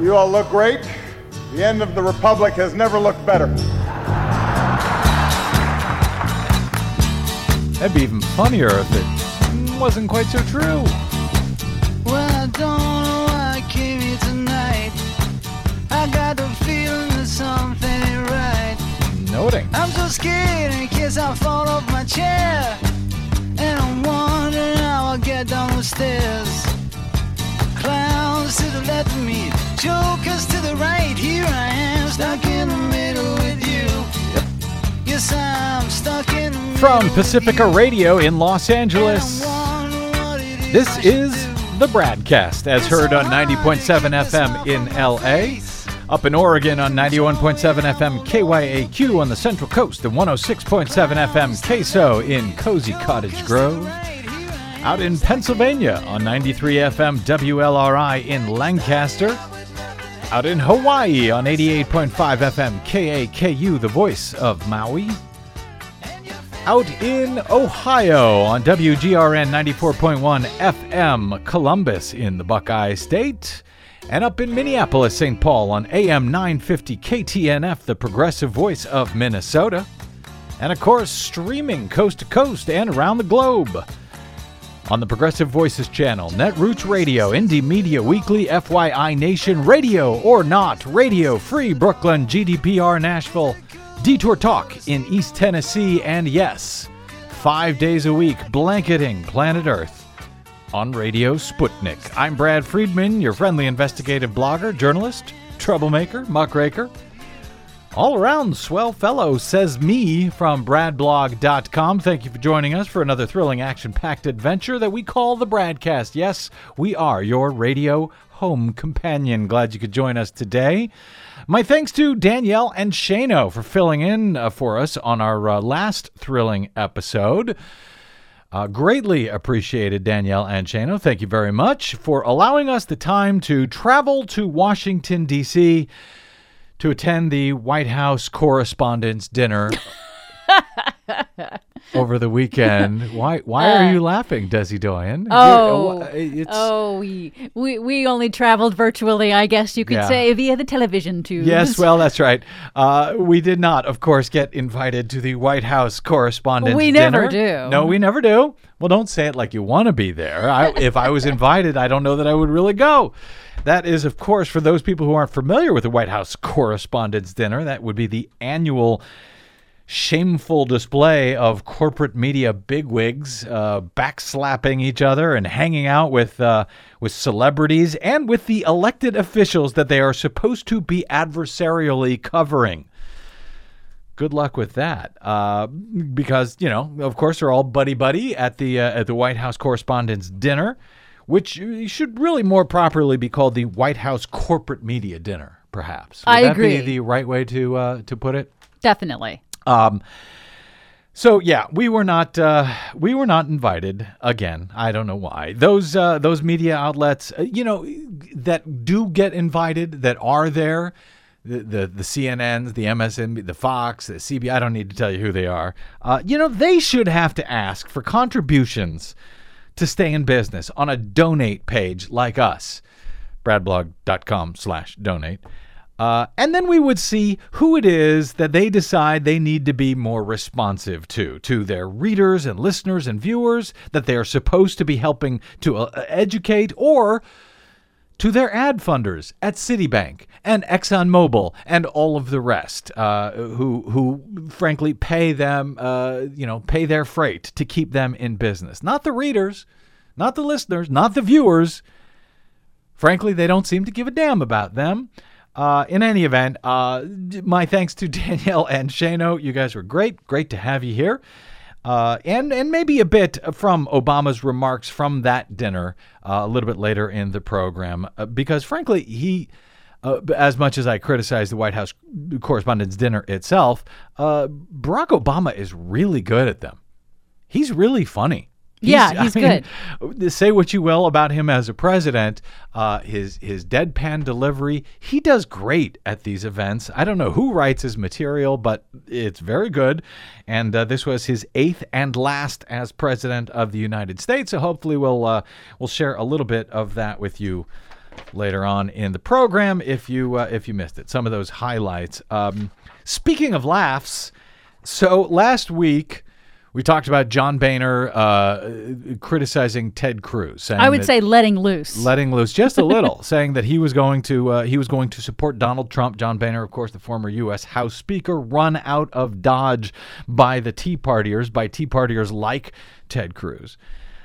You all look great. The end of the Republic has never looked better. That'd be even funnier if it wasn't quite so true. Well, I don't know why I came here tonight. I got the feeling that something ain't right. Noting. I'm so scared in case I fall off my chair. And I'm wondering how I'll get down the stairs. Clowns to the left of me, jokers to the right. Here I am, stuck in the middle with you. Yep. Yes, I'm stuck in the middle. From Pacifica Radio in Los Angeles, this is the BradCast, as heard on 90.7 FM in L.A., up in Oregon on 91.7 FM KYAQ on the Central Coast, and 106.7 FM KSO in Cozy Cottage Grove. Out in Pennsylvania on 93 FM WLRI in Lancaster. Out in Hawaii on 88.5 FM KAKU, the voice of Maui. Out in Ohio on WGRN 94.1 FM Columbus in the Buckeye State. And up in Minneapolis, St. Paul on AM 950 KTNF, the progressive voice of Minnesota. And of course, streaming coast to coast and around the globe on the Progressive Voices Channel, Netroots Radio, Indie Media Weekly, FYI Nation, Radio or Not, Radio Free Brooklyn, GDPR Nashville, Detour Talk in East Tennessee, and yes, 5 days a week, blanketing planet Earth on Radio Sputnik. I'm Brad Friedman, your friendly investigative blogger, journalist, troublemaker, muckraker, all-around swell fellow, says me from BradBlog.com. Thank you for joining us for another thrilling, action-packed adventure that we call the BradCast. Yes, we are your radio home companion. Glad you could join us today. My thanks to Danielle and Shano for filling in for us on our last thrilling episode. Greatly appreciated, Danielle and Shano. Thank you very much for allowing us the time to travel to Washington, D.C., to attend the White House Correspondents' Dinner over the weekend. Why are you laughing, Desi Doyen? We only traveled virtually, I guess you could say, via the television tubes. Yes, well, that's right. We did not, of course, get invited to the White House Correspondents' Dinner. We never do. No, we never do. Well, don't say it like you want to be there. If I was invited, I don't know that I would really go. That is, of course, for those people who aren't familiar with the White House Correspondents' Dinner, that would be the annual shameful display of corporate media bigwigs backslapping each other and hanging out with celebrities and with the elected officials that they are supposed to be adversarially covering. Good luck with that, because, you know, of course, they're all buddy-buddy at the White House Correspondents' Dinner, which should really more properly be called the White House Corporate Media Dinner, perhaps. Would I agree. That be the right way to put it? Definitely. So yeah, we were not invited again. I don't know why. Those media outlets, you know, that do get invited, that are there, the CNNs, the MSNBC, the Fox, the CBS. I don't need to tell you who they are. You know, they should have to ask for contributions to stay in business on a donate page like us, bradblog.com/donate. And then we would see who it is that they decide they need to be more responsive to their readers and listeners and viewers that they are supposed to be helping to educate, or to their ad funders at Citibank and ExxonMobil and all of the rest, who frankly pay them, pay their freight to keep them in business. Not the readers, not the listeners, not the viewers. Frankly, they don't seem to give a damn about them. In any event, my thanks to Danielle and Shano. You guys were great. Great to have you here. And maybe a bit from Obama's remarks from that dinner a little bit later in the program, because frankly, he, as much as I criticize the White House Correspondents' Dinner itself, Barack Obama is really good at them. He's really funny. He's good. Say what you will about him as a president, his deadpan delivery, he does great at these events. I don't know who writes his material, but it's very good. And this was his eighth and last as president of the United States. So hopefully we'll share a little bit of that with you later on in the program if you missed it. Some of those highlights. Speaking of laughs, so last week we talked about John Boehner criticizing Ted Cruz. Saying I would say letting loose just a little, saying that he was going to support Donald Trump. John Boehner, of course, the former U.S. House Speaker, run out of Dodge by the Tea Partiers like Ted Cruz.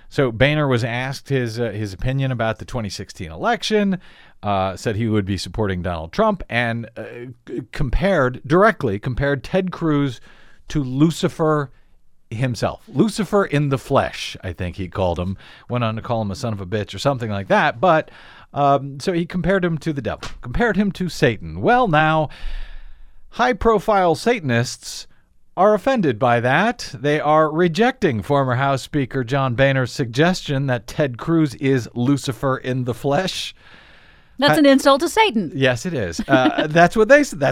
So Boehner was asked his opinion about the 2016 election, said he would be supporting Donald Trump, and compared Ted Cruz to Lucifer himself. Lucifer in the flesh, I think he called him. Went on to call him a son of a bitch or something like that. But so he compared him to the devil, compared him to Satan. Well, now, high-profile Satanists are offended by that. They are rejecting former House Speaker John Boehner's suggestion that Ted Cruz is Lucifer in the flesh. That's an insult to Satan. Yes, it is. That's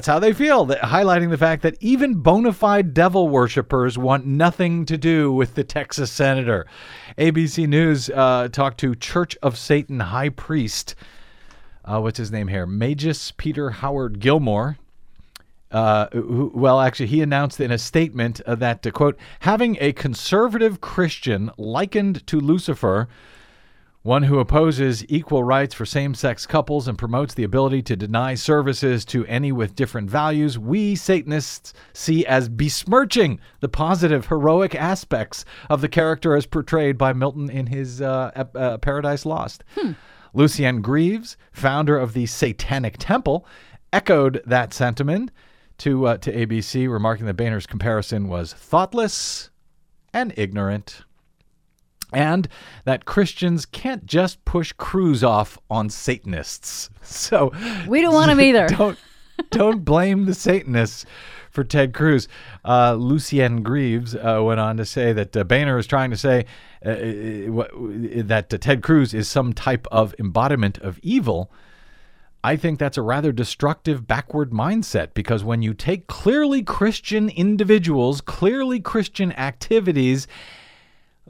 how they feel, highlighting the fact that even bona fide devil worshippers want nothing to do with the Texas senator. ABC News talked to Church of Satan high priest, what's his name here, Magus Peter Howard Gilmore. He announced in a statement that, quote, having a conservative Christian likened to Lucifer, one who opposes equal rights for same-sex couples and promotes the ability to deny services to any with different values, we Satanists see as besmirching the positive, heroic aspects of the character as portrayed by Milton in his Paradise Lost. Lucien Greaves, founder of the Satanic Temple, echoed that sentiment to ABC, remarking that Boehner's comparison was thoughtless and ignorant, and that Christians can't just push Cruz off on Satanists. So we don't want him either. Don't blame the Satanists for Ted Cruz. Lucien Greaves went on to say that Boehner is trying to say that Ted Cruz is some type of embodiment of evil. I think that's a rather destructive backward mindset, because when you take clearly Christian individuals, clearly Christian activities,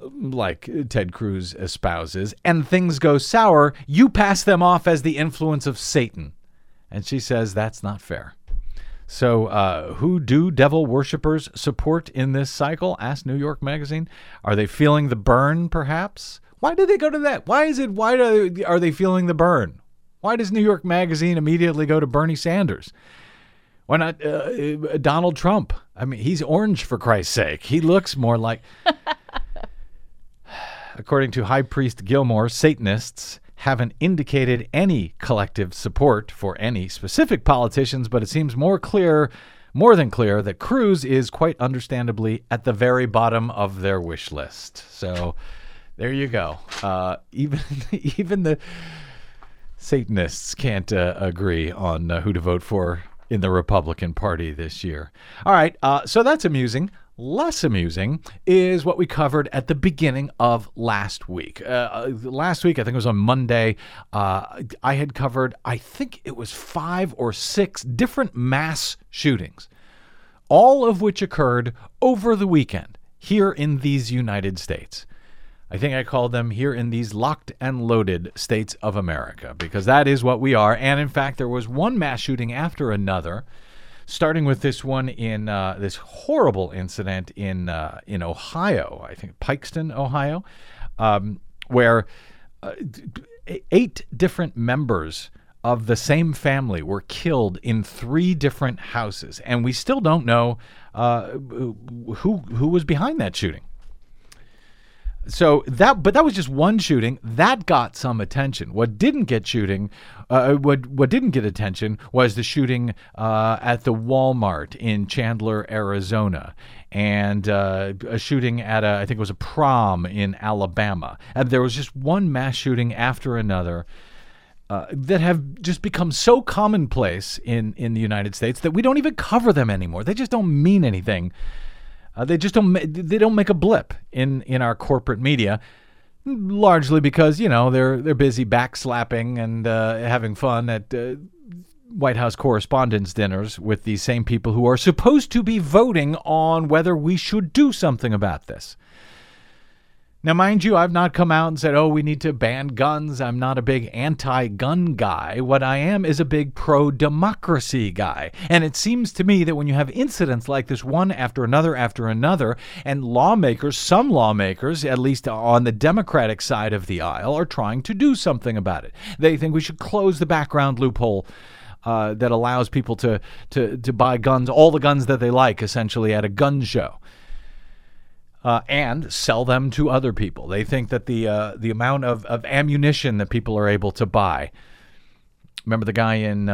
like Ted Cruz espouses, and things go sour, you pass them off as the influence of Satan. And she says that's not fair. So who do devil worshippers support in this cycle? Asked New York Magazine. Are they feeling the burn, perhaps? Why do they go to that? Are they feeling the burn? Why does New York Magazine immediately go to Bernie Sanders? Why not Donald Trump? I mean, he's orange, for Christ's sake. He looks more like... According to High Priest Gilmore, Satanists haven't indicated any collective support for any specific politicians, but it seems more than clear, that Cruz is quite understandably at the very bottom of their wish list. So there you go. Even the... Satanists can't agree on who to vote for in the Republican Party this year. All right, so that's amusing. Less amusing is what we covered at the beginning of last week. I think it was on Monday, I had covered, I think it was 5 or 6 different mass shootings, all of which occurred over the weekend here in these United States. I think I called them here in these locked and loaded states of America, because that is what we are. And in fact, there was one mass shooting after another, starting with this one in this horrible incident in Ohio, I think Pikeston, Ohio, where 8 different members of the same family were killed in 3 different houses. And we still don't know who was behind that shooting. So that was just one shooting that got some attention. What didn't get attention was the shooting at the Walmart in Chandler, Arizona, and a shooting at I think it was a prom in Alabama. And there was just one mass shooting after another that have just become so commonplace in the United States that we don't even cover them anymore. They just don't mean anything. They don't make a blip in our corporate media, largely because, you know, they're busy backslapping and having fun at White House correspondents' dinners with these same people who are supposed to be voting on whether we should do something about this. Now, mind you, I've not come out and said, oh, we need to ban guns. I'm not a big anti-gun guy. What I am is a big pro-democracy guy. And it seems to me that when you have incidents like this, one after another, and lawmakers, some lawmakers, at least on the Democratic side of the aisle, are trying to do something about it. They think we should close the background loophole that allows people to buy guns, all the guns that they like, essentially, at a gun show. And sell them to other people. They think that the amount of ammunition that people are able to buy. Remember the guy in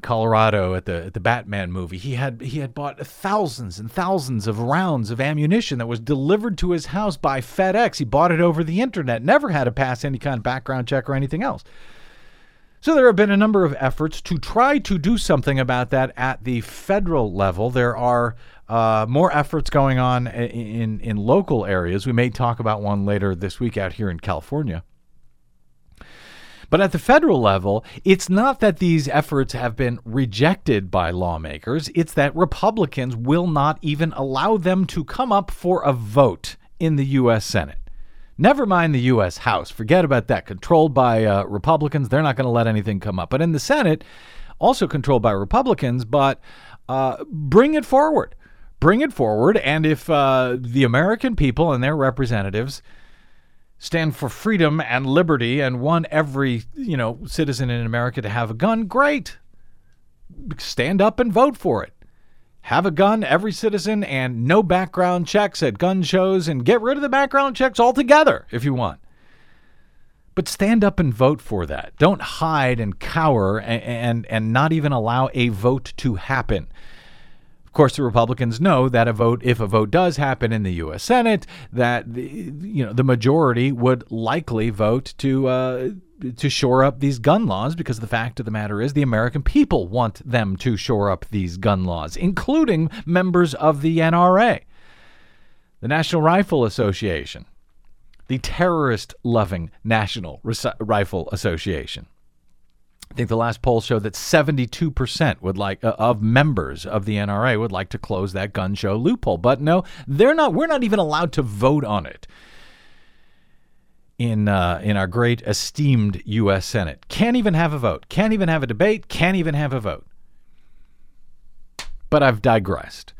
Colorado at the Batman movie? He had bought thousands and thousands of rounds of ammunition that was delivered to his house by FedEx. He bought it over the internet. Never had to pass any kind of background check or anything else. So there have been a number of efforts to try to do something about that at the federal level. There are more efforts going on in local areas. We may talk about one later this week out here in California. But at the federal level, it's not that these efforts have been rejected by lawmakers. It's that Republicans will not even allow them to come up for a vote in the U.S. Senate. Never mind the U.S. House. Forget about that. Controlled by Republicans. They're not going to let anything come up. But in the Senate, also controlled by Republicans, but bring it forward. Bring it forward, and if the American people and their representatives stand for freedom and liberty and want every, citizen in America to have a gun, great. Stand up and vote for it. Have a gun, every citizen, and no background checks at gun shows, and get rid of the background checks altogether if you want. But stand up and vote for that. Don't hide and cower and not even allow a vote to happen. Of course, the Republicans know that if a vote does happen in the U.S. Senate, that the majority would likely vote to shore up these gun laws, because the fact of the matter is the American people want them to shore up these gun laws, including members of the NRA, the National Rifle Association, the terrorist-loving National Rifle Association. I think the last poll showed that 72% would like of members of the NRA would like to close that gun show loophole. But no, they're not. We're not even allowed to vote on it in our great esteemed U.S. Senate. Can't even have a vote. Can't even have a debate. Can't even have a vote. But I've digressed.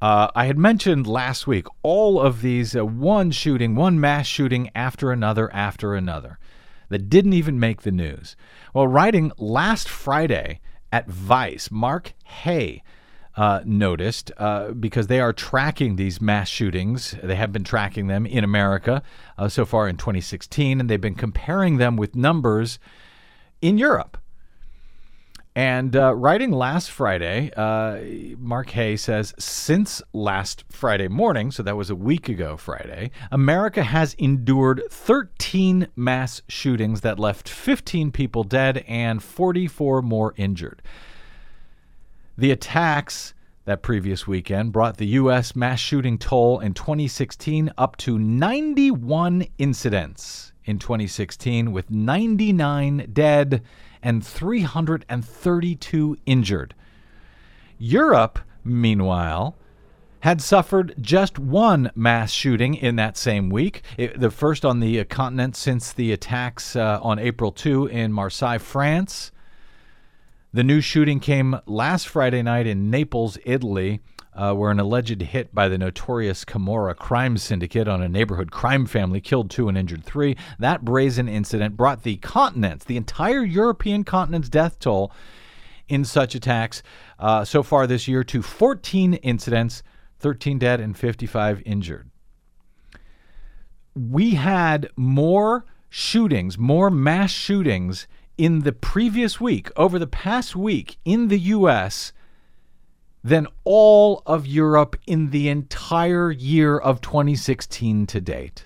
I had mentioned last week all of these one mass shooting after another. That didn't even make the news. Well, writing last Friday at Vice, Mark Hay noticed, because they are tracking these mass shootings. They have been tracking them in America so far in 2016, and they've been comparing them with numbers in Europe. And writing last Friday, Mark Hay says, since last Friday morning, so that was a week ago Friday, America has endured 13 mass shootings that left 15 people dead and 44 more injured. The attacks that previous weekend brought the U.S. mass shooting toll in 2016 up to 91 incidents in 2016, with 99 dead and 332 injured. Europe, meanwhile, had suffered just one mass shooting in that same week, the first on the continent since the attacks on April 2 in Marseille, France. The new shooting came last Friday night in Naples, Italy, where an alleged hit by the notorious Camorra crime syndicate on a neighborhood crime family killed 2 and injured 3. That brazen incident brought the entire European continent's death toll in such attacks so far this year to 14 incidents, 13 dead and 55 injured. We had more mass shootings in the previous week, over the past week in the U.S., than all of Europe in the entire year of 2016 to date.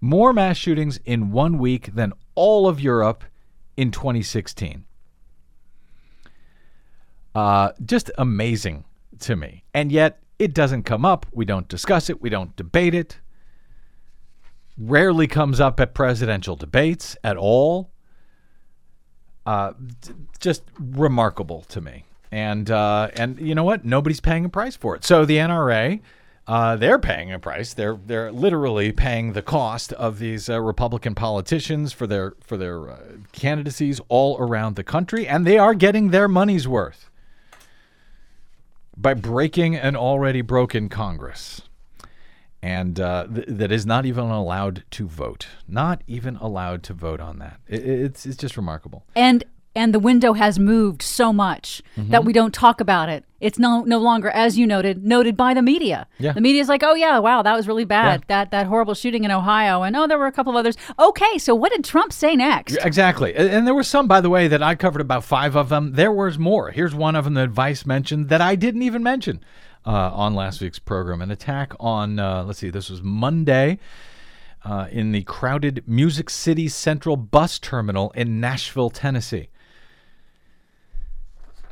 More mass shootings in one week than all of Europe in 2016. Just amazing to me. And yet it doesn't come up. We don't discuss it. We don't debate it. Rarely comes up at presidential debates at all. Just remarkable to me. And you know what? Nobody's paying a price for it. So the NRA They're paying a price. They're literally paying the cost of these Republican politicians for their candidacies all around the country, and they are getting their money's worth by breaking an already broken Congress, and that is not even allowed to vote. Not even allowed to vote on that. It's just remarkable. And the window has moved so much that we don't talk about it. It's no longer, as you noted by the media. Yeah. The media's like, oh, yeah, wow, that was really bad, that horrible shooting in Ohio. And, oh, there were a couple of others. Okay, so what did Trump say next? Exactly. And there were some, by the way, that I covered about 5 of them. There was more. Here's one of them that Vice mentioned that I didn't even mention on last week's program. An attack on, this was Monday. In the crowded Music City Central bus terminal in Nashville, Tennessee.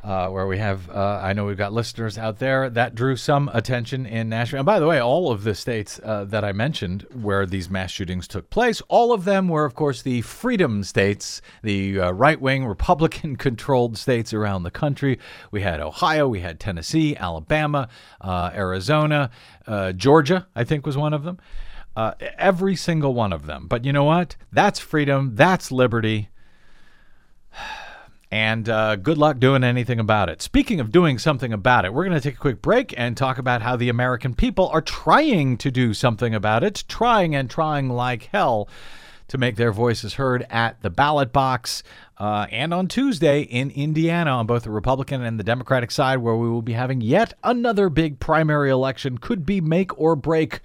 Where we have, I know we've got listeners out there that drew some attention in Nashville. And by the way, all of the states that I mentioned where these mass shootings took place, all of them were, of course, the freedom states, the right-wing Republican-controlled states around the country. We had Ohio, we had Tennessee, Alabama, Arizona, Georgia, I think was one of them. Every single one of them. But you know what? That's freedom. That's liberty. And good luck doing anything about it. Speaking of doing something about it, we're going to take a quick break and talk about how the American people are trying to do something about it, trying like hell to make their voices heard at the ballot box and on Tuesday in Indiana on both the Republican and the Democratic side, where we will be having yet another big primary election. Could be make or break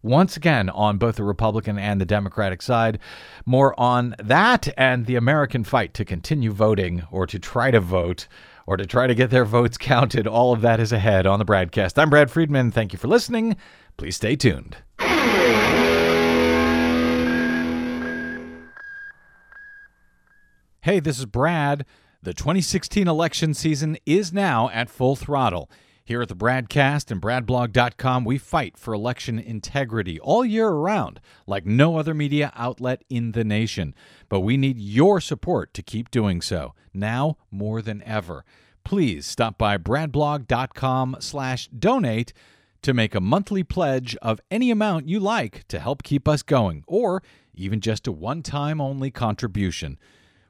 once again on both the Republican and the Democratic side. More on that and the American fight to continue voting or to try to vote or to try to get their votes counted. All of that is ahead on the BradCast. I'm Brad Friedman. Thank you for listening. Please stay tuned. Hey, this is Brad. The 2016 election season is now at full throttle. Here at the BradCast and BradBlog.com, we fight for election integrity all year around, like no other media outlet in the nation. But we need your support to keep doing so, now more than ever. Please stop by BradBlog.com/donate to make a monthly pledge of any amount you like to help keep us going, or even just a one-time only contribution.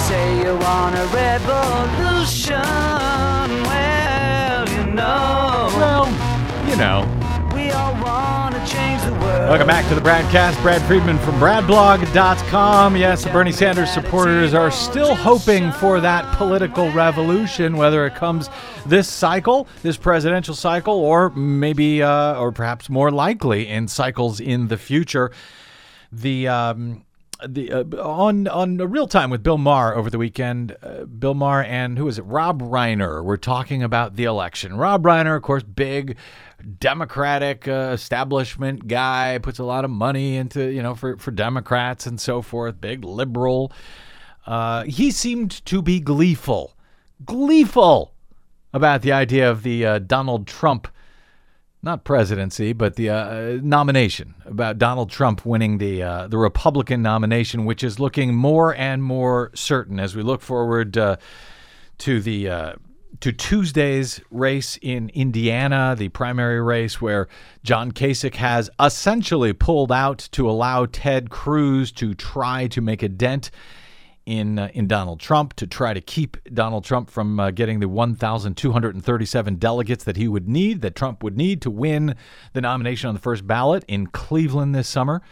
Say you want a revolution. Well, you know. We all want to change the world. Welcome back to the BradCast. Brad Friedman from BradBlog.com. Yes, the Bernie Sanders supporters are still hoping for that political revolution, whether it comes this cycle, this presidential cycle, or maybe, or perhaps more likely in cycles in the future. On Real Time with Bill Maher over the weekend, Bill Maher and Rob Reiner were talking about the election. Rob Reiner, of course, big Democratic establishment guy, puts a lot of money into, for Democrats and so forth, big liberal. He seemed to be gleeful about the idea of the Donald Trump, not presidency, but the nomination, about Donald Trump winning the Republican nomination, which is looking more and more certain as we look forward to Tuesday's race in Indiana, the primary race where John Kasich has essentially pulled out to allow Ted Cruz to try to make a dent in Donald Trump, to try to keep Donald Trump from getting the 1,237 delegates that Trump would need to win the nomination on the first ballot in Cleveland this summer.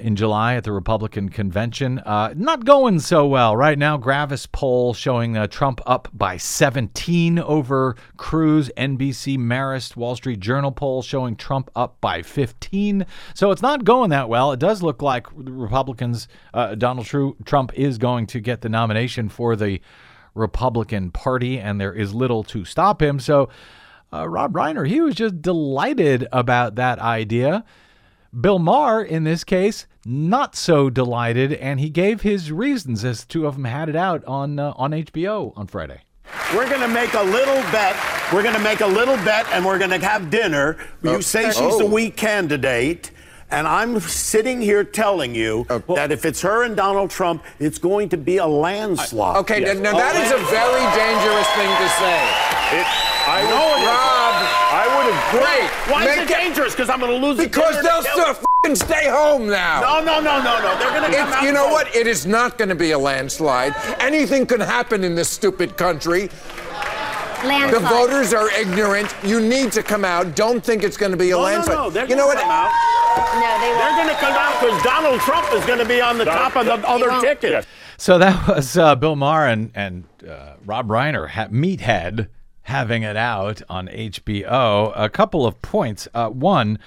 in July at the Republican convention. Not going so well right now. Gravis poll showing Trump up by 17 over Cruz. NBC, Marist, Wall Street Journal poll showing Trump up by 15. So it's not going that well. It does look like Republicans, Donald Trump is going to get the nomination for the Republican Party, and there is little to stop him. So Rob Reiner, he was just delighted about that idea. Bill Maher, in this case, not so delighted, and he gave his reasons as the two of them had it out on HBO on Friday. We're going to make a little bet. We're going to make a little bet, and we're going to have dinner. You say she's the weak candidate, and I'm sitting here telling you that if it's her and Donald Trump, it's going to be a landslide. Now that is a very dangerous thing to say. Why is it dangerous? Because I'm going to lose it. Because they'll still f***ing stay home now. No. They're going to come out. You know what? It is not going to be a landslide. Anything can happen in this stupid country. Landslide. The voters are ignorant. You need to come out. Don't think it's going to be a landslide. No. You know what? They're going to come out because Donald Trump is going to be on the top of the other ticket. Yes. So that was Bill Maher and Rob Reiner, Meathead, having it out on HBO. A couple of points. One,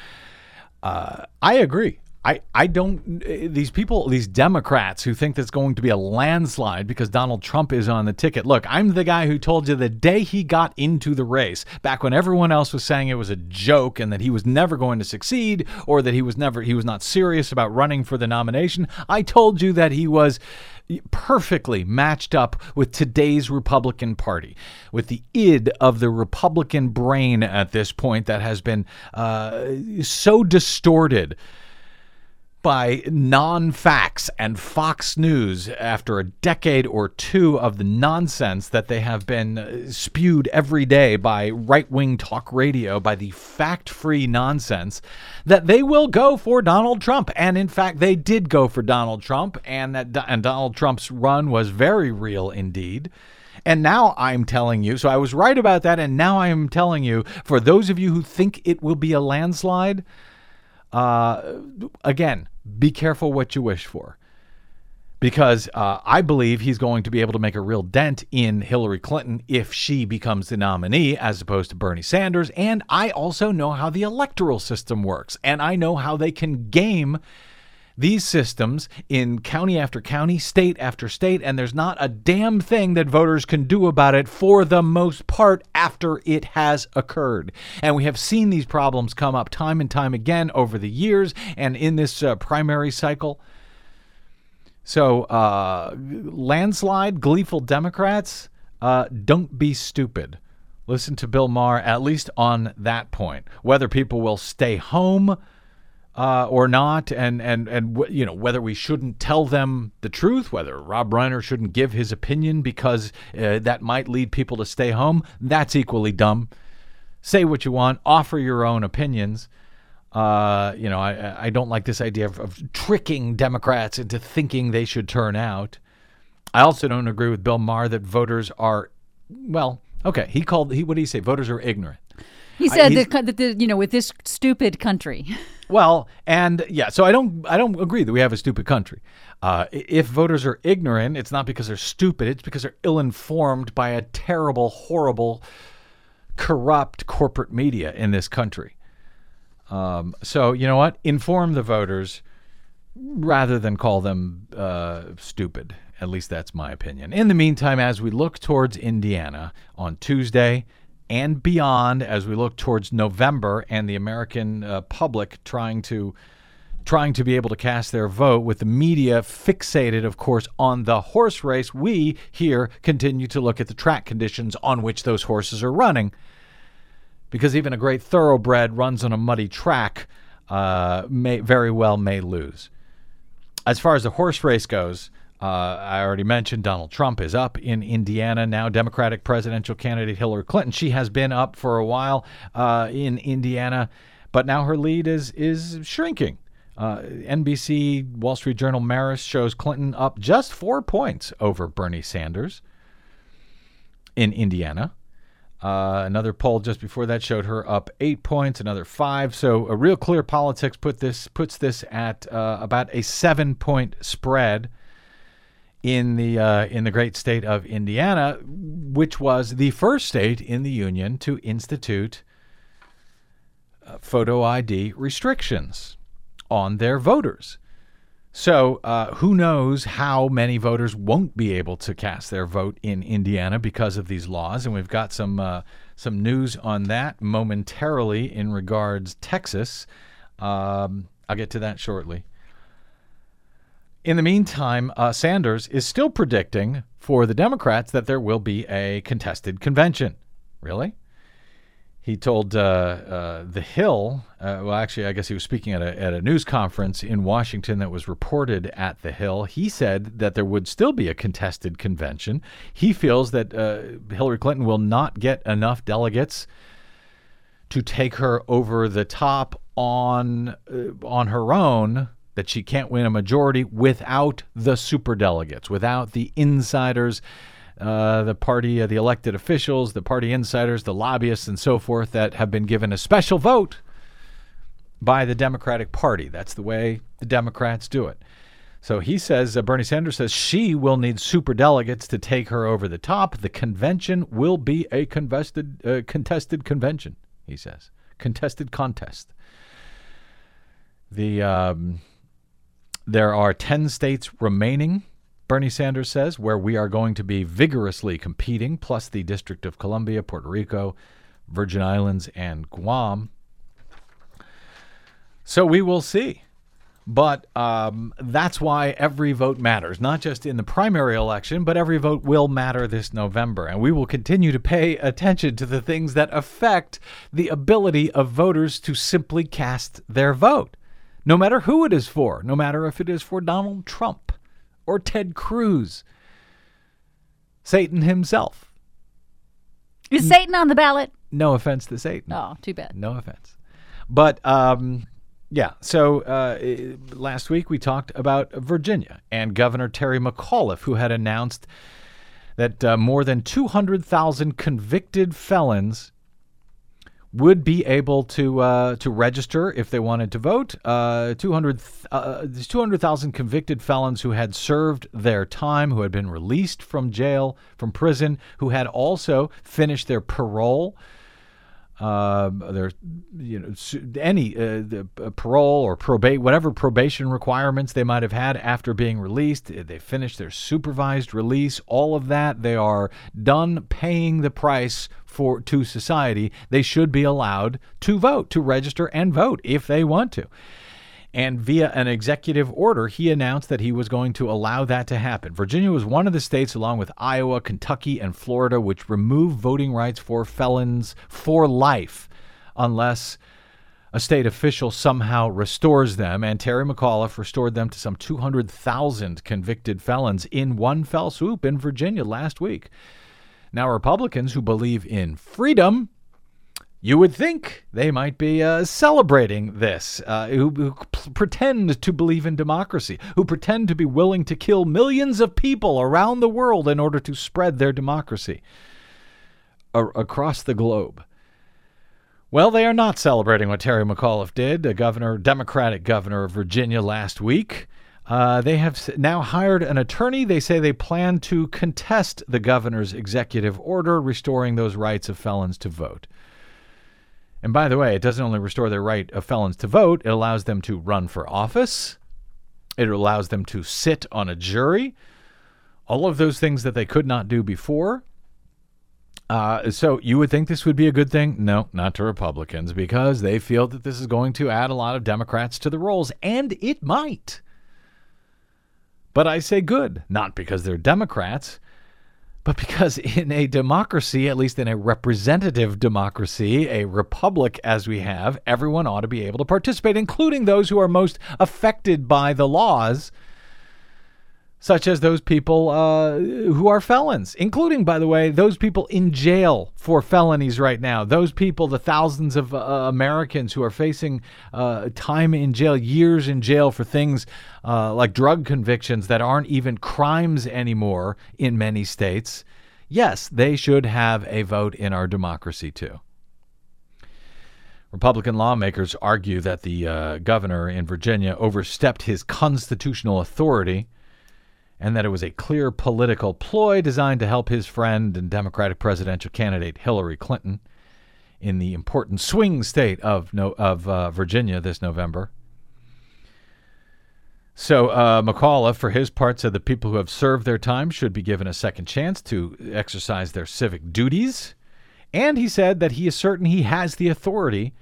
I agree. I don't, these people, these Democrats who think that's going to be a landslide because Donald Trump is on the ticket. Look, I'm the guy who told you the day he got into the race, back when everyone else was saying it was a joke and that he was never going to succeed or that he was not serious about running for the nomination. I told you that he was perfectly matched up with today's Republican Party, with the id of the Republican brain at this point that has been so distorted by non-facts and Fox News after a decade or two of the nonsense that they have been spewed every day by right-wing talk radio, by the fact-free nonsense, that they will go for Donald Trump. And in fact, they did go for Donald Trump, and Donald Trump's run was very real indeed. And now I'm telling you, so I was right about that, and now I'm telling you, for those of you who think it will be a landslide, again, be careful what you wish for, because I believe he's going to be able to make a real dent in Hillary Clinton if she becomes the nominee as opposed to Bernie Sanders. And I also know how the electoral system works, and I know how they can game these systems in county after county, state after state, and there's not a damn thing that voters can do about it for the most part after it has occurred. And we have seen these problems come up time and time again over the years and in this primary cycle. So landslide, gleeful Democrats, don't be stupid. Listen to Bill Maher, at least on that point. Whether people will stay home or not, and you know, whether we shouldn't tell them the truth, whether Rob Reiner shouldn't give his opinion because that might lead people to stay home, that's equally dumb. Say what you want, offer your own opinions. I don't like this idea of tricking Democrats into thinking they should turn out. I also don't agree with Bill Maher that voters are, what did he say? Voters are ignorant. He said that with this stupid country. Well, and yeah, so I don't agree that we have a stupid country. If voters are ignorant, it's not because they're stupid. It's because they're ill-informed by a terrible, horrible, corrupt corporate media in this country. So you know what? Inform the voters rather than call them stupid. At least that's my opinion. In the meantime, as we look towards Indiana on Tuesday and beyond, as we look towards November and the American public trying to be able to cast their vote, with the media fixated, of course, on the horse race, we here continue to look at the track conditions on which those horses are running, because even a great thoroughbred runs on a muddy track may lose. As far as the horse race goes, I already mentioned Donald Trump is up in Indiana now. Democratic presidential candidate Hillary Clinton, she has been up for a while in Indiana, but now her lead is shrinking. NBC, Wall Street Journal, Marist shows Clinton up just 4 points over Bernie Sanders in Indiana. Another poll just before that showed her up 8 points, another 5. So a Real Clear Politics puts this at about a 7-point spread in the great state of Indiana, which was the first state in the union to institute photo ID restrictions on their voters. So who knows how many voters won't be able to cast their vote in Indiana because of these laws. And we've got some news on that momentarily in regards Texas. I'll get to that shortly. In the meantime, Sanders is still predicting for the Democrats that there will be a contested convention. Really? He told The Hill, well, actually, I guess he was speaking at a news conference in Washington that was reported at The Hill. He said that there would still be a contested convention. He feels that Hillary Clinton will not get enough delegates to take her over the top on her own, that she can't win a majority without the superdelegates, without the insiders, the party, the elected officials, the party insiders, the lobbyists, and so forth that have been given a special vote by the Democratic Party. That's the way the Democrats do it. So he says, Bernie Sanders says, she will need superdelegates to take her over the top. The convention will be a contested convention, he says. Contested contest. There are 10 states remaining, Bernie Sanders says, where we are going to be vigorously competing, plus the District of Columbia, Puerto Rico, Virgin Islands, and Guam. So we will see. But that's why every vote matters, not just in the primary election, but every vote will matter this November. And we will continue to pay attention to the things that affect the ability of voters to simply cast their vote, no matter who it is for, no matter if it is for Donald Trump or Ted Cruz, Satan himself. Is Satan on the ballot? No offense to Satan. Oh, too bad. No offense. But, so last week we talked about Virginia and Governor Terry McAuliffe, who had announced that more than 200,000 convicted felons would be able to register if they wanted to vote. 200,000 convicted felons who had served their time, who had been released from jail, from prison, who had also finished their parole, the parole or probate, whatever probation requirements they might have had after being released. They finished their supervised release, all of that. They are done paying the price to society. They should be allowed to vote, to register and vote if they want to. And via an executive order, he announced that he was going to allow that to happen. Virginia was one of the states, along with Iowa, Kentucky, and Florida, which removed voting rights for felons for life unless a state official somehow restores them. And Terry McAuliffe restored them to some 200,000 convicted felons in one fell swoop in Virginia last week. Now, Republicans who believe in freedom, you would think they might be celebrating this, who pretend to believe in democracy, who pretend to be willing to kill millions of people around the world in order to spread their democracy across the globe. Well, they are not celebrating what Terry McAuliffe did, a Democratic governor of Virginia last week. They have now hired an attorney. They say they plan to contest the governor's executive order restoring those rights of felons to vote. And by the way, it doesn't only restore their right of felons to vote. It allows them to run for office. It allows them to sit on a jury. All of those things that they could not do before. So you would think this would be a good thing? No, not to Republicans, because they feel that this is going to add a lot of Democrats to the rolls, and it might. But I say good, not because they're Democrats, but because in a democracy, at least in a representative democracy, a republic as we have, everyone ought to be able to participate, including those who are most affected by the laws, such as those people who are felons, including, by the way, those people in jail for felonies right now, those people, the thousands of Americans who are facing time in jail, years in jail for things like drug convictions that aren't even crimes anymore in many states, yes, they should have a vote in our democracy too. Republican lawmakers argue that the governor in Virginia overstepped his constitutional authority and that it was a clear political ploy designed to help his friend and Democratic presidential candidate Hillary Clinton in the important swing state of Virginia this November. So McAuliffe, for his part, said the people who have served their time should be given a second chance to exercise their civic duties. And he said that he is certain he has the authority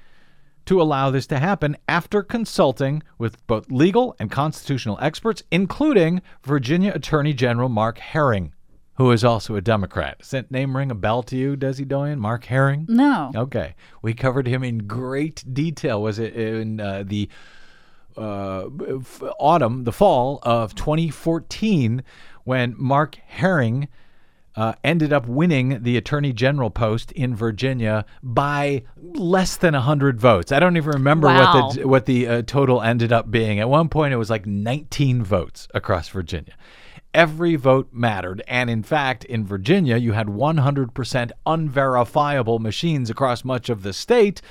to allow this to happen after consulting with both legal and constitutional experts, including Virginia Attorney General Mark Herring, who is also a Democrat. Does that name ring a bell to you, Desi Doyen? Mark Herring? No. Okay. We covered him in great detail. Was it in the fall of 2014, when Mark Herring ended up winning the attorney general post in Virginia by less than 100 votes. I don't even remember what the total ended up being. At one point, it was like 19 votes across Virginia. Every vote mattered. And in fact, in Virginia, you had 100% unverifiable machines across much of the state.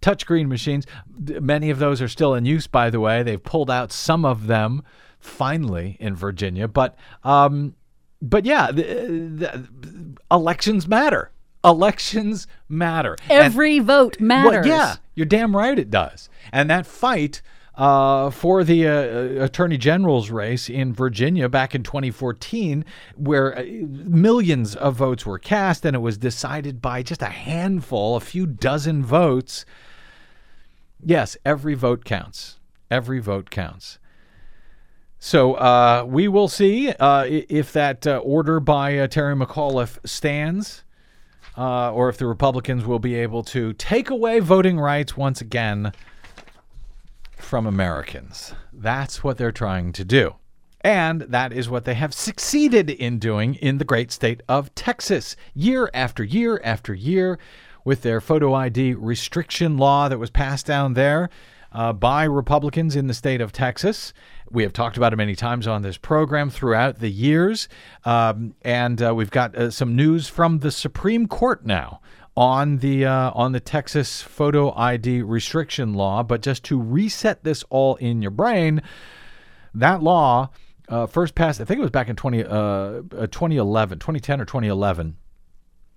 Touchscreen machines. Many of those are still in use, by the way. They've pulled out some of them finally in Virginia. But yeah, the elections matter. Elections matter. Every vote matters. Well, yeah, you're damn right it does. And that fight for the attorney general's race in Virginia back in 2014, where millions of votes were cast and it was decided by just a few dozen votes. Yes, every vote counts. Every vote counts. So we will see if that order by Terry McAuliffe stands, or if the Republicans will be able to take away voting rights once again from Americans. That's what they're trying to do. And that is what they have succeeded in doing in the great state of Texas, year after year after year, with their photo ID restriction law that was passed down there by Republicans in the state of Texas. We have talked about it many times on this program throughout the years. We've got some news from the Supreme Court now on the Texas photo ID restriction law. But just to reset this all in your brain, that law first passed, I think it was back in 2010 or 2011,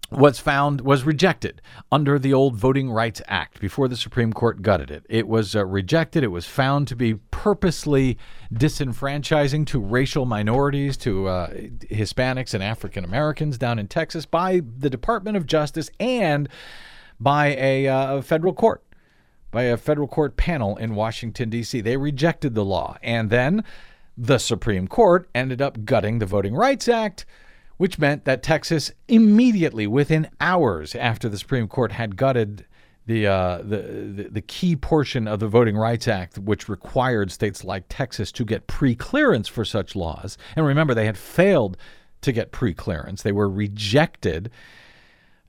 was rejected under the old Voting Rights Act before the Supreme Court gutted it. It was rejected. It was found to be purposely disenfranchising to racial minorities, to Hispanics and African Americans down in Texas by the Department of Justice and by a federal court panel in Washington, D.C. They rejected the law. And then the Supreme Court ended up gutting the Voting Rights Act, which meant that Texas immediately, within hours after the Supreme Court had gutted the key portion of the Voting Rights Act, which required states like Texas to get preclearance for such laws. And remember, they had failed to get preclearance. They were rejected.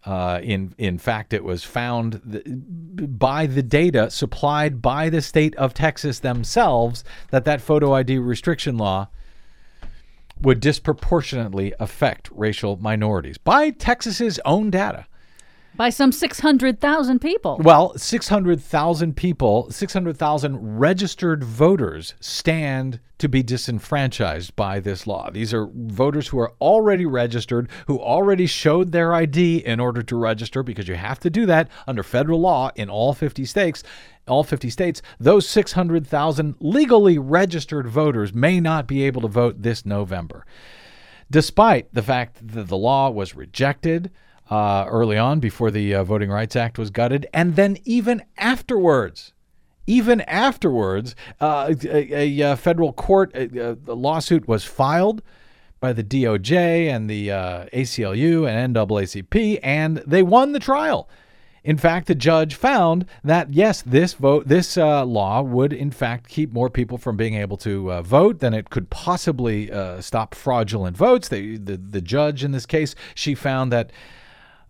In fact, it was found by the data supplied by the state of Texas themselves that photo ID restriction law would disproportionately affect racial minorities by Texas's own data. By some 600,000 people. Well, 600,000 registered voters stand to be disenfranchised by this law. These are voters who are already registered, who already showed their ID in order to register, because you have to do that under federal law in all 50 states. Those 600,000 legally registered voters may not be able to vote this November. Despite the fact that the law was rejected early on before the Voting Rights Act was gutted. And then even afterwards, a federal court lawsuit was filed by the DOJ and the ACLU and NAACP, and they won the trial. In fact, the judge found that, yes, this law would, in fact, keep more people from being able to vote than it could possibly stop fraudulent votes. The judge in this case, she found that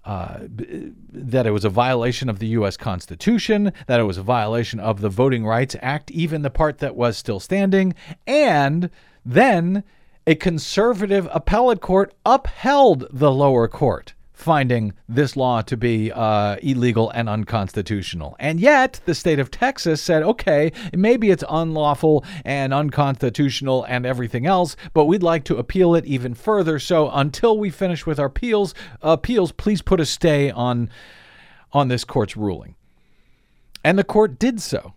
it was a violation of the U.S. Constitution, that it was a violation of the Voting Rights Act, even the part that was still standing, and then a conservative appellate court upheld the lower court, finding this law to be illegal and unconstitutional. And yet the state of Texas said, okay, maybe it's unlawful and unconstitutional and everything else, but we'd like to appeal it even further. So until we finish with our appeals, please put a stay on this court's ruling. And the court did so.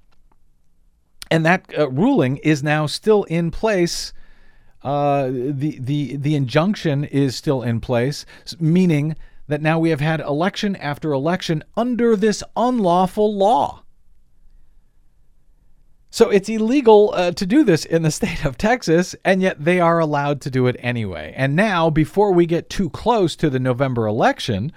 And that ruling is now still in place. The injunction is still in place, meaning that now we have had election after election under this unlawful law. So it's illegal to do this in the state of Texas, and yet they are allowed to do it anyway. And now, before we get too close to the November election,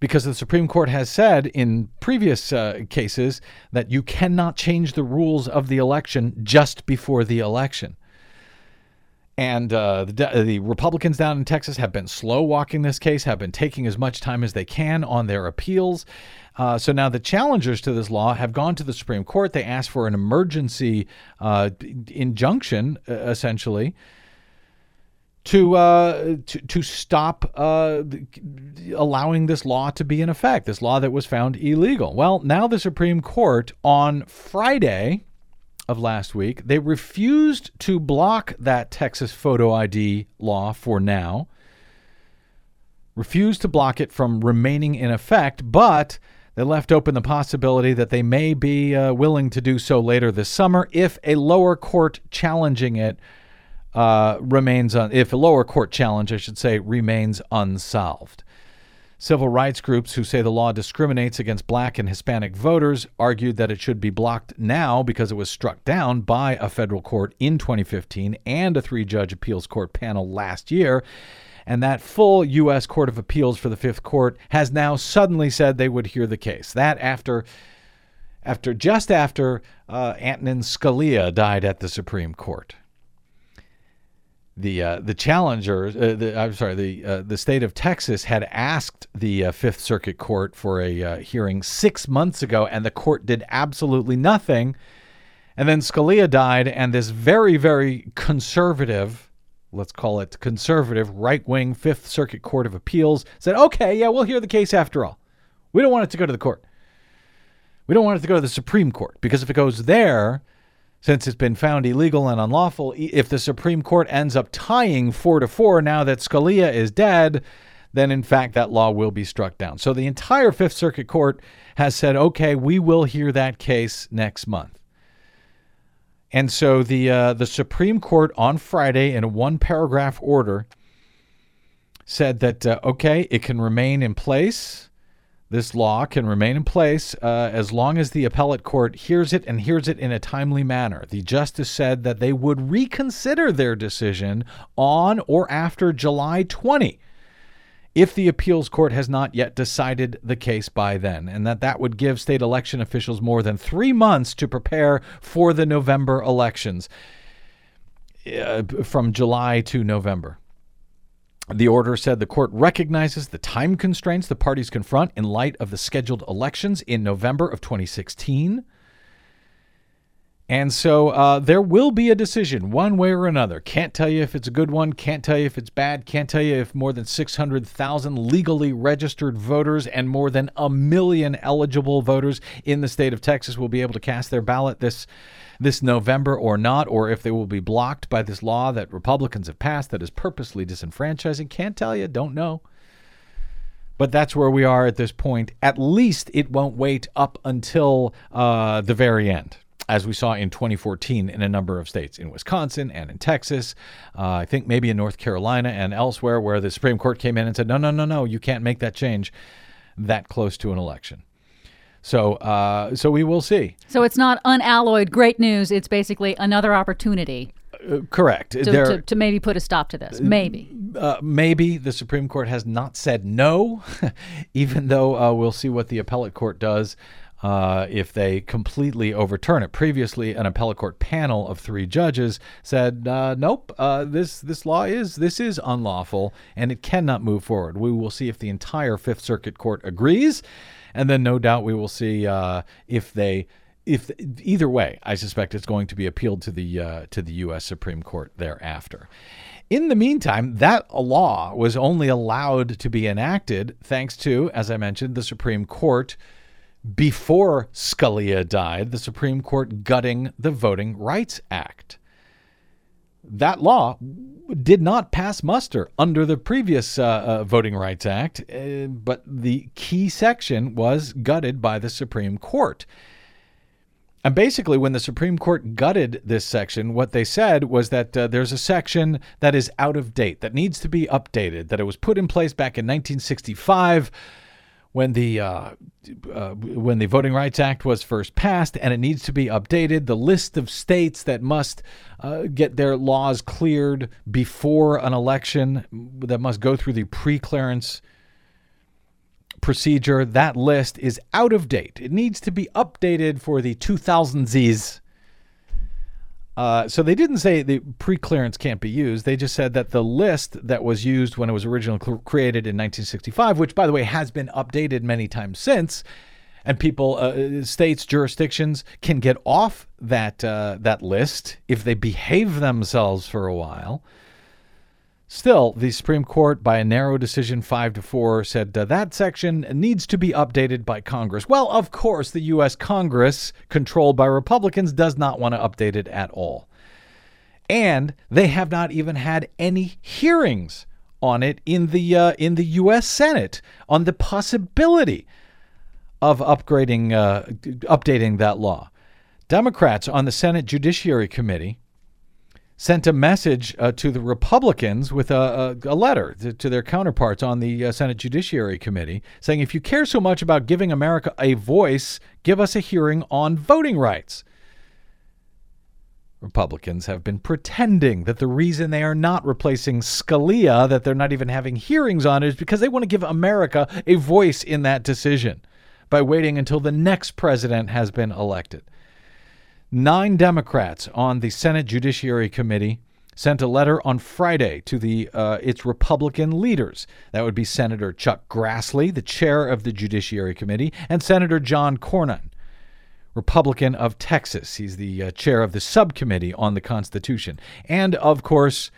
because the Supreme Court has said in previous cases that you cannot change the rules of the election just before the election. And the Republicans down in Texas have been slow walking this case, have been taking as much time as they can on their appeals. So now the challengers to this law have gone to the Supreme Court. They asked for an emergency injunction, essentially, to stop allowing this law to be in effect, this law that was found illegal. Well, now the Supreme Court on Friday of last week, they refused to block that Texas photo ID law for now, refused to block it from remaining in effect, but they left open the possibility that they may be willing to do so later this summer if a lower court challenging it remains unsolved. Civil rights groups who say the law discriminates against black and Hispanic voters argued that it should be blocked now because it was struck down by a federal court in 2015 and a three-judge appeals court panel last year. And that full U.S. Court of Appeals for the Fifth Court has now suddenly said they would hear the case. That after Antonin Scalia died at the Supreme Court. The state of Texas had asked the Fifth Circuit Court for a hearing 6 months ago, and the court did absolutely nothing. And then Scalia died, and this very, very conservative, let's call it conservative, right-wing Fifth Circuit Court of Appeals said, okay, yeah, we'll hear the case after all. We don't want it to go to the court. We don't want it to go to the Supreme Court, because if it goes there, since it's been found illegal and unlawful, if the Supreme Court ends up tying 4-4 now that Scalia is dead, then in fact that law will be struck down. So the entire Fifth Circuit Court has said, okay, we will hear that case next month. And so the Supreme Court on Friday, in a one-paragraph order, said that, okay, it can remain in place. This law can remain in place as long as the appellate court hears it and hears it in a timely manner. The justice said that they would reconsider their decision on or after July 20 if the appeals court has not yet decided the case by then, and that would give state election officials more than 3 months to prepare for the November elections from July to November. The order said the court recognizes the time constraints the parties confront in light of the scheduled elections in November of 2016. And so there will be a decision one way or another. Can't tell you if it's a good one. Can't tell you if it's bad. Can't tell you if more than 600,000 legally registered voters and more than 1 million eligible voters in the state of Texas will be able to cast their ballot this November or not, or if they will be blocked by this law that Republicans have passed that is purposely disenfranchising. Can't tell you, don't know. But that's where we are at this point. At least it won't wait up until the very end, as we saw in 2014 in a number of states, in Wisconsin and in Texas, I think maybe in North Carolina and elsewhere, where the Supreme Court came in and said, no, you can't make that change that close to an election. So we will see. So it's not unalloyed great news. It's basically another opportunity. Correct. To maybe put a stop to this. Maybe. Maybe the Supreme Court has not said no, even though we'll see what the appellate court does if they completely overturn it. Previously, an appellate court panel of three judges said, nope, this law is unlawful and it cannot move forward. We will see if the entire Fifth Circuit Court agrees. And then no doubt we will see if either way, I suspect it's going to be appealed to the U.S. Supreme Court thereafter. In the meantime, that law was only allowed to be enacted thanks to, as I mentioned, the Supreme Court. Before Scalia died, the Supreme Court gutting the Voting Rights Act. That law did not pass muster under the previous Voting Rights Act, but the key section was gutted by the Supreme Court. And basically, when the Supreme Court gutted this section, what they said was that there's a section that is out of date, that needs to be updated, that it was put in place back in 1965 when the Voting Rights Act was first passed, and it needs to be updated. The list of states that must get their laws cleared before an election, that must go through the pre-clearance procedure, that list is out of date. It needs to be updated for the 2000s. So they didn't say the pre-clearance can't be used. They just said that the list that was used when it was originally created in 1965, which, by the way, has been updated many times since, and people, states, jurisdictions can get off that that list if they behave themselves for a while. Still, the Supreme Court, by a narrow decision 5-4, said that section needs to be updated by Congress. Well, of course, the U.S. Congress, controlled by Republicans, does not want to update it at all. And they have not even had any hearings on it in the U.S. Senate on the possibility of updating that law. Democrats on the Senate Judiciary Committee sent a message to the Republicans with a letter to their counterparts on the Senate Judiciary Committee saying, if you care so much about giving America a voice, give us a hearing on voting rights. Republicans have been pretending that the reason they are not replacing Scalia, that they're not even having hearings on it, is because they want to give America a voice in that decision by waiting until the next president has been elected. 9 Democrats on the Senate Judiciary Committee sent a letter on Friday to its Republican leaders. That would be Senator Chuck Grassley, the chair of the Judiciary Committee, and Senator John Cornyn, Republican of Texas. He's the chair of the subcommittee on the Constitution. And, of course,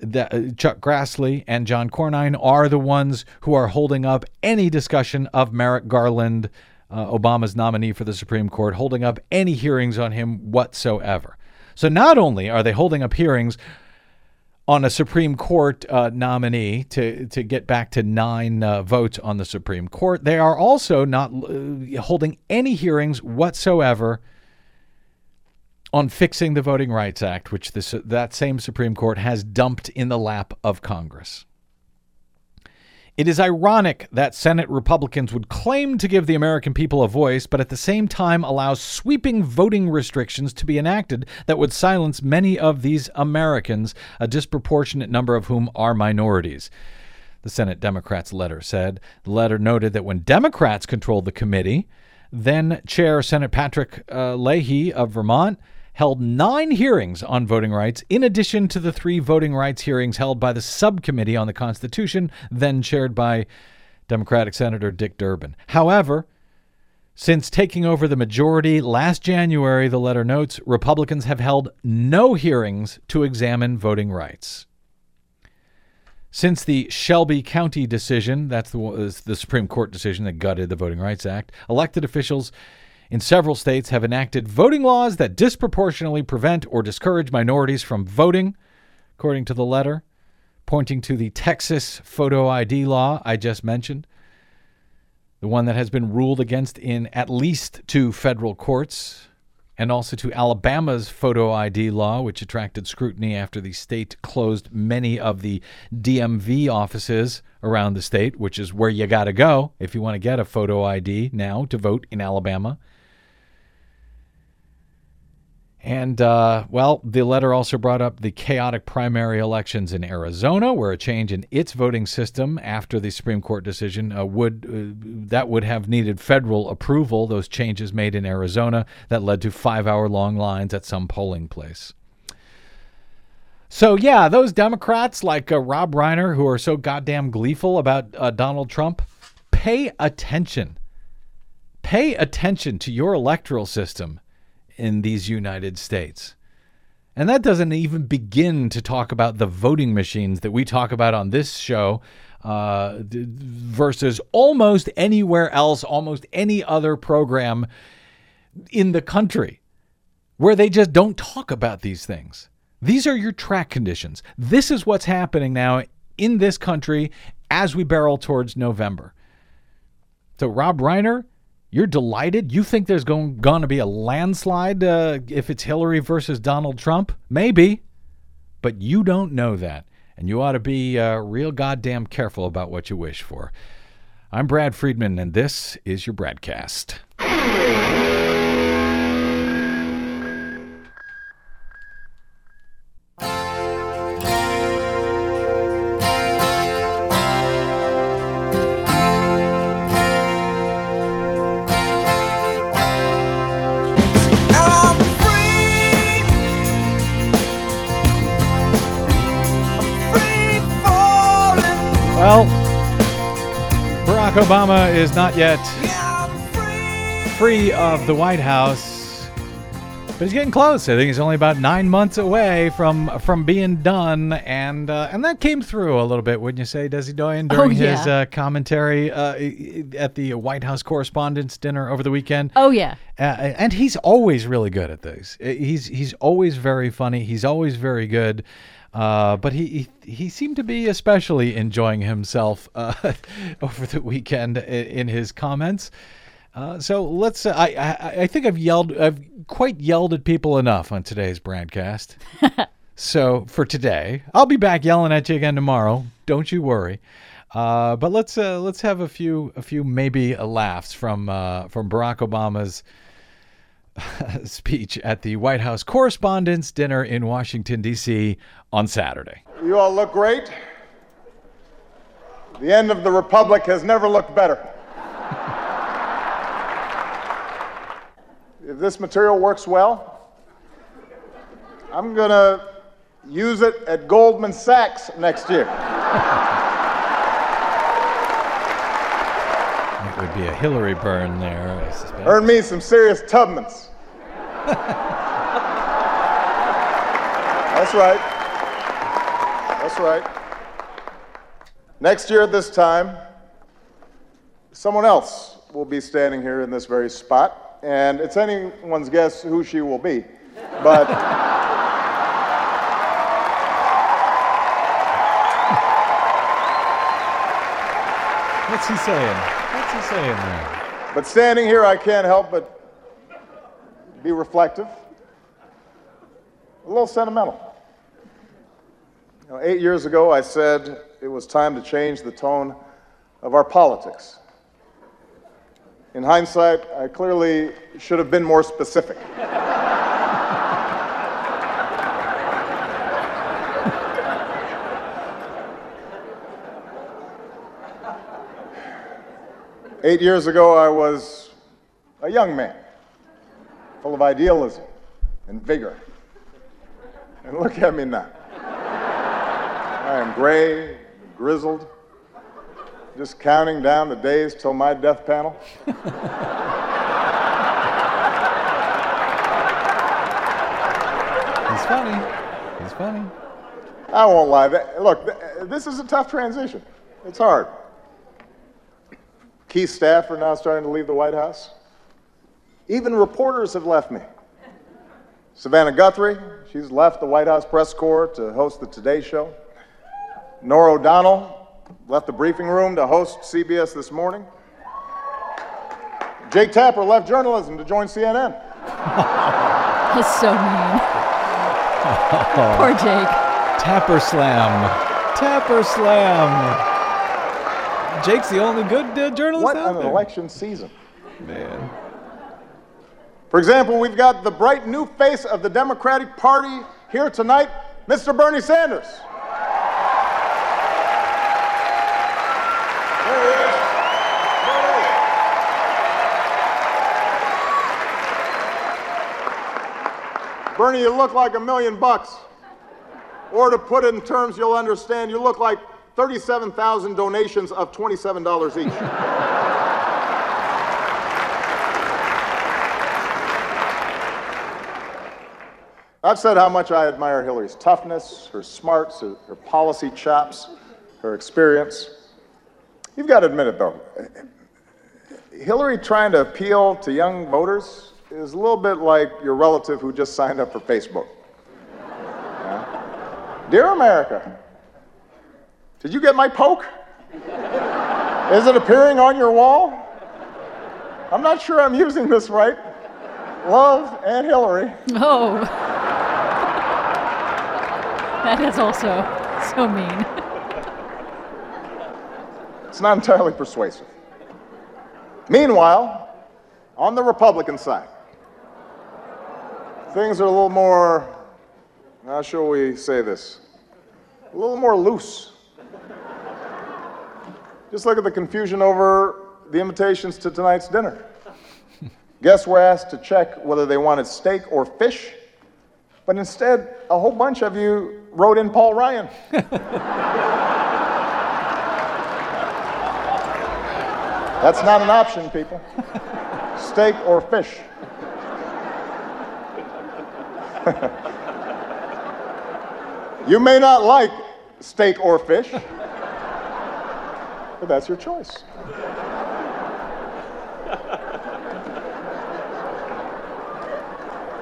Chuck Grassley and John Cornyn are the ones who are holding up any discussion of Merrick Garland, Obama's nominee for the Supreme Court, holding up any hearings on him whatsoever. So not only are they holding up hearings on a Supreme Court nominee to get back to 9 votes on the Supreme Court, they are also not holding any hearings whatsoever on fixing the Voting Rights Act, which that same Supreme Court has dumped in the lap of Congress. It is ironic that Senate Republicans would claim to give the American people a voice, but at the same time allow sweeping voting restrictions to be enacted that would silence many of these Americans, a disproportionate number of whom are minorities, the Senate Democrats' letter said. The letter noted that when Democrats controlled the committee, then Chair Senator Patrick Leahy of Vermont held 9 hearings on voting rights, in addition to the 3 voting rights hearings held by the subcommittee on the Constitution, then chaired by Democratic Senator Dick Durbin. However, since taking over the majority last January, the letter notes, Republicans have held no hearings to examine voting rights. Since the Shelby County decision, that's the Supreme Court decision that gutted the Voting Rights Act, elected officials in several states have enacted voting laws that disproportionately prevent or discourage minorities from voting, according to the letter, pointing to the Texas photo ID law I just mentioned, the one that has been ruled against in at least 2 federal courts, and also to Alabama's photo ID law, which attracted scrutiny after the state closed many of the DMV offices around the state, which is where you got to go if you want to get a photo ID now to vote in Alabama. And, well, the letter also brought up the chaotic primary elections in Arizona, where a change in its voting system after the Supreme Court decision would have needed federal approval, those changes made in Arizona that led to 5-hour-long lines at some polling place. So, yeah, those Democrats like Rob Reiner, who are so goddamn gleeful about Donald Trump, pay attention. Pay attention to your electoral system in these United States. And that doesn't even begin to talk about the voting machines that we talk about on this show versus almost anywhere else, almost any other program in the country where they just don't talk about these things. These are your track conditions. This is what's happening now in this country as we barrel towards November. So Rob Reiner, you're delighted. You think there's going to be a landslide if it's Hillary versus Donald Trump? Maybe. But you don't know that. And you ought to be real goddamn careful about what you wish for. I'm Brad Friedman, and this is your BradCast. Obama is not yet free of the White House, but he's getting close. I think he's only about 9 months away from being done, and that came through a little bit, wouldn't you say, Desi Doyen, during his commentary at the White House Correspondents' Dinner over the weekend? Oh, yeah. And he's always really good at these. He's always very funny. He's always very good. But he seemed to be especially enjoying himself over the weekend in his comments. So let's. I think I've quite yelled at people enough on today's broadcast. So for today, I'll be back yelling at you again tomorrow. Don't you worry. But let's have a few maybe laughs from Barack Obama's speech at the White House Correspondents' Dinner in Washington, D.C. on Saturday. You all look great. The end of the Republic has never looked better. If this material works well, I'm going to use it at Goldman Sachs next year. It would be a Hillary burn there, I suspect. Earn me some serious Tubmans. That's right. That's right. Next year at this time, someone else will be standing here in this very spot, and it's anyone's guess who she will be. But what's he saying? Saying that. But standing here, I can't help but be reflective, a little sentimental. You know, 8 years ago, I said it was time to change the tone of our politics. In hindsight, I clearly should have been more specific. Eight years ago, I was a young man, full of idealism and vigor. And look at me now. I am gray, grizzled, just counting down the days till my death panel. He's funny. He's funny. I won't lie. Look, this is a tough transition. It's hard. Key staff are now starting to leave the White House. Even reporters have left me. Savannah Guthrie, she's left the White House press corps to host the Today Show. Nora O'Donnell left the briefing room to host CBS This Morning. Jake Tapper left journalism to join CNN. That's so mean. Poor Jake. Tapper slam. Tapper slam. Jake's the only good journalist what out there. What an election season. Man. For example, we've got the bright new face of the Democratic Party here tonight, Mr. Bernie Sanders. There he is. There he is. Bernie, you look like $1 million. Or to put it in terms you'll understand, you look like 37,000 donations of $27 each. I've said how much I admire Hillary's toughness, her smarts, her policy chops, her experience. You've got to admit it, though. Hillary trying to appeal to young voters is a little bit like your relative who just signed up for Facebook. Yeah. Dear America, did you get my poke? Is it appearing on your wall? I'm not sure I'm using this right. Love, Aunt Hillary. Oh. That is also so mean. It's not entirely persuasive. Meanwhile, on the Republican side, things are a little more, how shall we say this, a little more loose. Just look at the confusion over the invitations to tonight's dinner. Guests were asked to check whether they wanted steak or fish, but instead, a whole bunch of you wrote in Paul Ryan. That's not an option, people. Steak or fish. You may not like steak or fish, but that's your choice.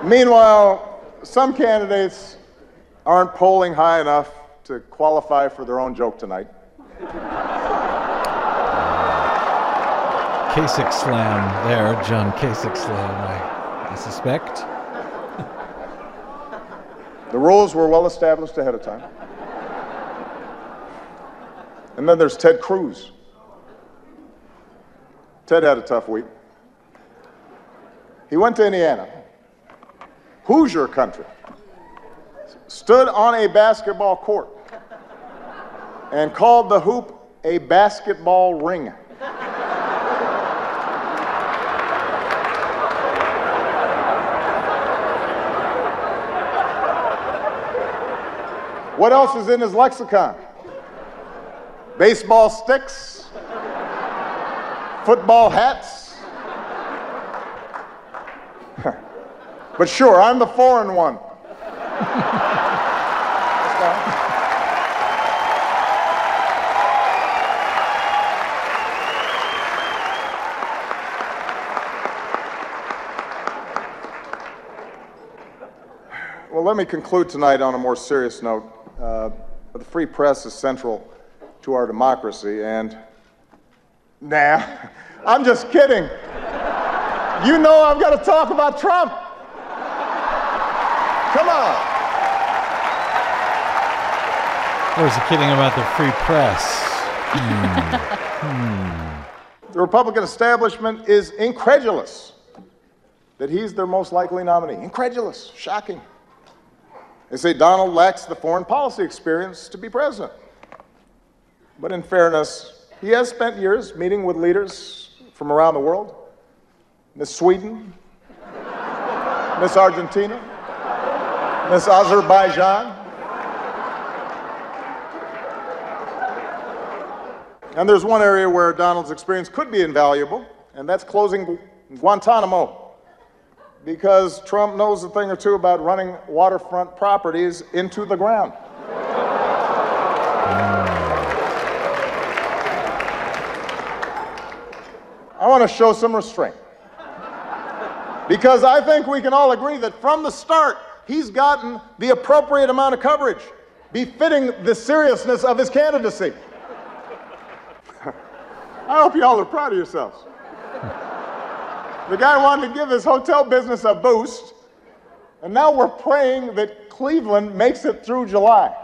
Meanwhile, some candidates aren't polling high enough to qualify for their own joke tonight. Kasich slam there, John Kasich slam, I suspect. The rules were well established ahead of time. And then there's Ted Cruz. Ted had a tough week. He went to Indiana, Hoosier country, stood on a basketball court, and called the hoop a basketball ring. What else is in his lexicon? Baseball sticks, football hats. But sure, I'm the foreign one. Well, let me conclude tonight on a more serious note. The free press is central to our democracy, and I'm just kidding. You know I've got to talk about Trump. Come on. Where's the kidding about the free press? The Republican establishment is incredulous that he's their most likely nominee. Incredulous. Shocking. They say Donald lacks the foreign policy experience to be president. But in fairness, he has spent years meeting with leaders from around the world. Miss Sweden, Miss Argentina, Miss Azerbaijan. And there's one area where Donald's experience could be invaluable, and that's closing Guantanamo. Because Trump knows a thing or two about running waterfront properties into the ground. I want to show some restraint. Because I think we can all agree that from the start, he's gotten the appropriate amount of coverage, befitting the seriousness of his candidacy. I hope you all are proud of yourselves. The guy wanted to give his hotel business a boost, and now we're praying that Cleveland makes it through July.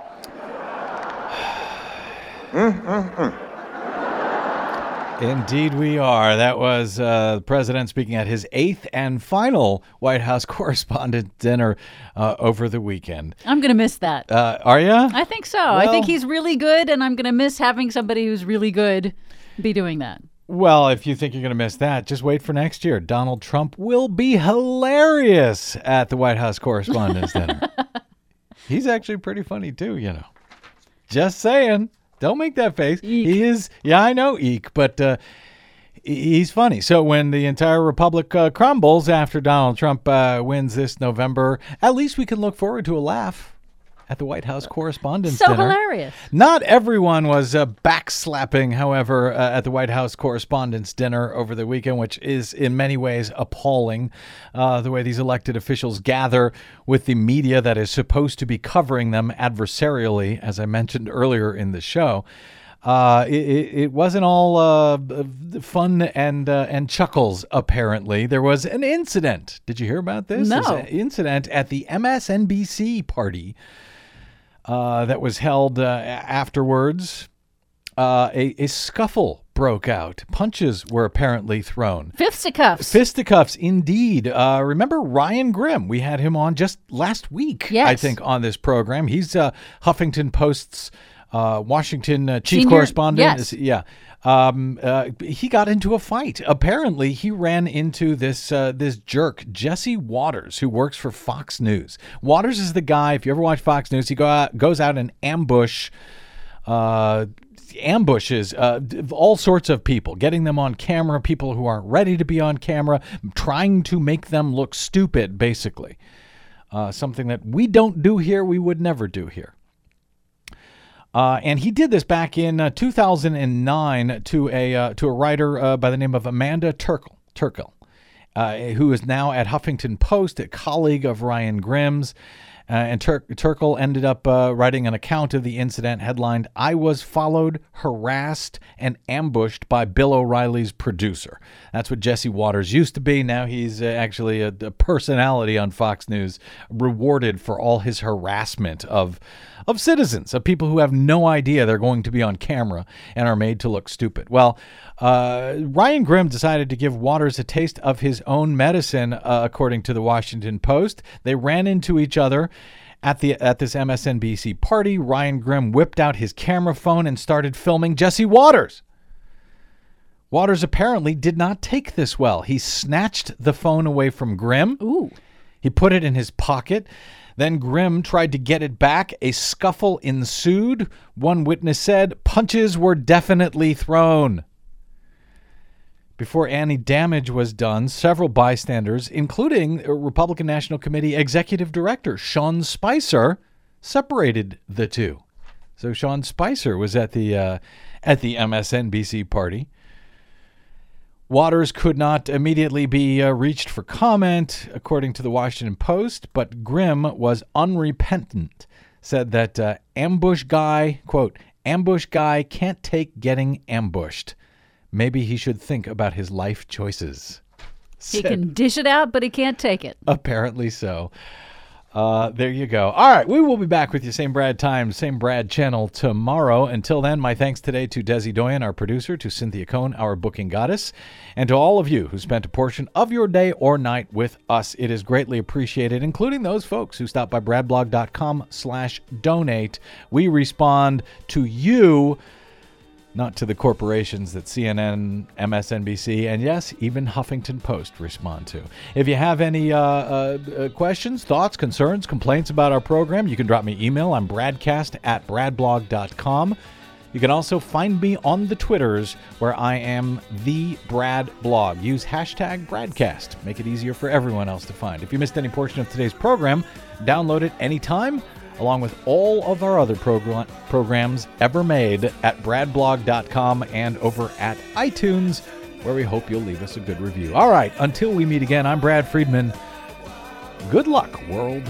Indeed we are. That was the president speaking at his 8th and final White House Correspondent Dinner over the weekend. I'm going to miss that. Are you? I think so. Well, I think he's really good, and I'm going to miss having somebody who's really good be doing that. Well, if you think you're going to miss that, just wait for next year. Donald Trump will be hilarious at the White House Correspondents' Dinner. He's actually pretty funny, too, you know. Just saying. Don't make that face. Eek. He is. Yeah, I know. Eek. But he's funny. So when the entire republic crumbles after Donald Trump wins this November, at least we can look forward to a laugh at the White House Correspondents' Dinner. So hilarious. Not everyone was backslapping, however, at the White House Correspondents' Dinner over the weekend, which is in many ways appalling, the way these elected officials gather with the media that is supposed to be covering them adversarially, as I mentioned earlier in the show. It wasn't all fun and chuckles, apparently. There was an incident. Did you hear about this? No. There's an incident at the MSNBC party that was held afterwards. A scuffle broke out. Punches were apparently thrown. Fisticuffs. Fisticuffs, indeed. Remember Ryan Grimm? We had him on just last week, yes, I think, on this program. He's Huffington Post's Washington chief correspondent. Yes. Yeah. He got into a fight. Apparently, he ran into this jerk, Jesse Watters, who works for Fox News. Watters is the guy, if you ever watch Fox News, he goes out and ambushes all sorts of people, getting them on camera, people who aren't ready to be on camera, trying to make them look stupid, basically. Something that we don't do here, we would never do here. And he did this back in 2009 to a writer by the name of Amanda Turkel, who is now at Huffington Post, a colleague of Ryan Grimm's. And Turkel ended up writing an account of the incident headlined, "I was followed, harassed, and ambushed by Bill O'Reilly's producer." That's what Jesse Watters used to be. Now he's actually a personality on Fox News, rewarded for all his harassment of citizens, of people who have no idea they're going to be on camera and are made to look stupid. Well, Ryan Grimm decided to give Watters a taste of his own medicine, according to the Washington Post. They ran into each other at this MSNBC party. Ryan Grimm whipped out his camera phone and started filming Jesse Watters. Watters apparently did not take this well. He snatched the phone away from Grimm. Ooh. He put it in his pocket. Then Grimm tried to get it back. A scuffle ensued. One witness said punches were definitely thrown. Before any damage was done, several bystanders, including Republican National Committee Executive Director Sean Spicer, separated the two. So Sean Spicer was at the MSNBC party. Watters could not immediately be reached for comment, according to the Washington Post, but Grimm was unrepentant, said that ambush guy, quote, "ambush guy can't take getting ambushed. Maybe he should think about his life choices." He can dish it out, but he can't take it. Apparently so. There you go. All right, we will be back with you same Brad time, same Brad channel tomorrow. Until then, my thanks today to Desi Doyen, our producer, to Cynthia Cohn, our booking goddess, and to all of you who spent a portion of your day or night with us. It is greatly appreciated, including those folks who stop by BradBlog.com/donate. We respond to you, not to the corporations that CNN, MSNBC, and yes, even Huffington Post respond to. If you have any questions, thoughts, concerns, complaints about our program, you can drop me an email. I'm BradCast@BradBlog.com. You can also find me on the Twitters, where I am the Brad Blog. Use hashtag BradCast. Make it easier for everyone else to find. If you missed any portion of today's program, download it anytime, along with all of our other programs ever made, at bradblog.com and over at iTunes, where we hope you'll leave us a good review. All right, until we meet again, I'm Brad Friedman. Good luck, world.